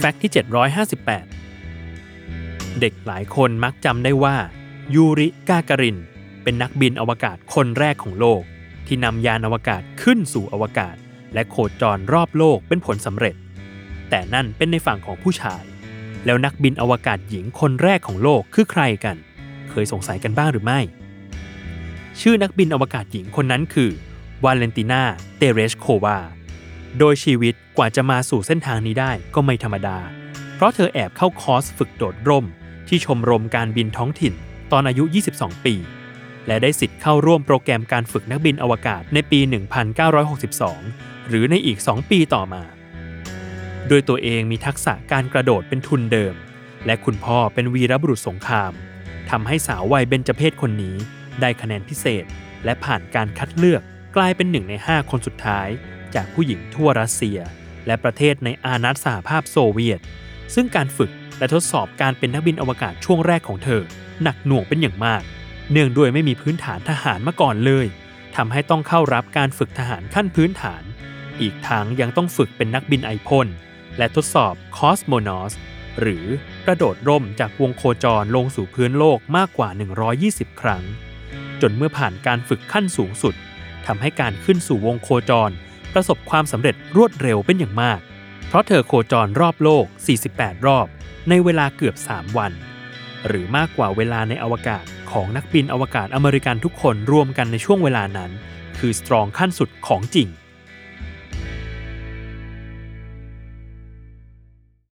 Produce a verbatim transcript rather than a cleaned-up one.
แฟกต์ที่เจ็ดร้อยห้าสิบแปดเด็กหลายคนมักจำได้ว่ายูริกาการินเป็นนักบินอวกาศคนแรกของโลกที่นำยานอวกาศขึ้นสู่อวกาศและโคจรรอบโลกเป็นผลสำเร็จแต่นั่นเป็นในฝั่งของผู้ชายแล้วนักบินอวกาศหญิงคนแรกของโลกคือใครกันเคยสงสัยกันบ้างหรือไม่ชื่อนักบินอวกาศหญิงคนนั้นคือวาเลนตินาเตเรชโควาโดยชีวิตกว่าจะมาสู่เส้นทางนี้ได้ก็ไม่ธรรมดาเพราะเธอแอบเข้าคอร์สฝึกโดดร่มที่ชมรมการบินท้องถิ่นตอนอายุยี่สิบสองปีและได้สิทธิ์เข้าร่วมโปรแกรมการฝึกนักบินอวกาศในปีหนึ่งพันเก้าร้อยหกสิบสองหรือในอีกสองปีต่อมาโดยตัวเองมีทักษะการกระโดดเป็นทุนเดิมและคุณพ่อเป็นวีรบุรุษสงครามทำให้สาววัยเบญจเพสคนนี้ได้คะแนนพิเศษและผ่านการคัดเลือกกลายเป็นหนึ่งในห้าคนสุดท้ายจากผู้หญิงทั่วรัสเซียและประเทศในอาณาสหภาพโซเวียตซึ่งการฝึกและทดสอบการเป็นนักบินอวกาศช่วงแรกของเธอหนักหน่วงเป็นอย่างมากเนื่องด้วยไม่มีพื้นฐานทหารมาก่อนเลยทำให้ต้องเข้ารับการฝึกทหารขั้นพื้นฐานอีกทั้งยังต้องฝึกเป็นนักบินไอพ่นและทดสอบคอสโมนอสหรือกระโดดร่มจากวงโคจรลงสู่พื้นโลกมากกว่าหนึ่งร้อยยี่สิบครั้งจนเมื่อผ่านการฝึกขั้นสูงสุดทำให้การขึ้นสู่วงโคจรประสบความสำเร็จรวดเร็วเป็นอย่างมากเพราะเธอโคจรรอบโลกสี่สิบแปดรอบในเวลาเกือบสามวันหรือมากกว่าเวลาในอวกาศของนักบินอวกาศอเมริกันทุกคนรวมกันในช่วงเวลานั้นคือสตรองขั้นสุดของจริง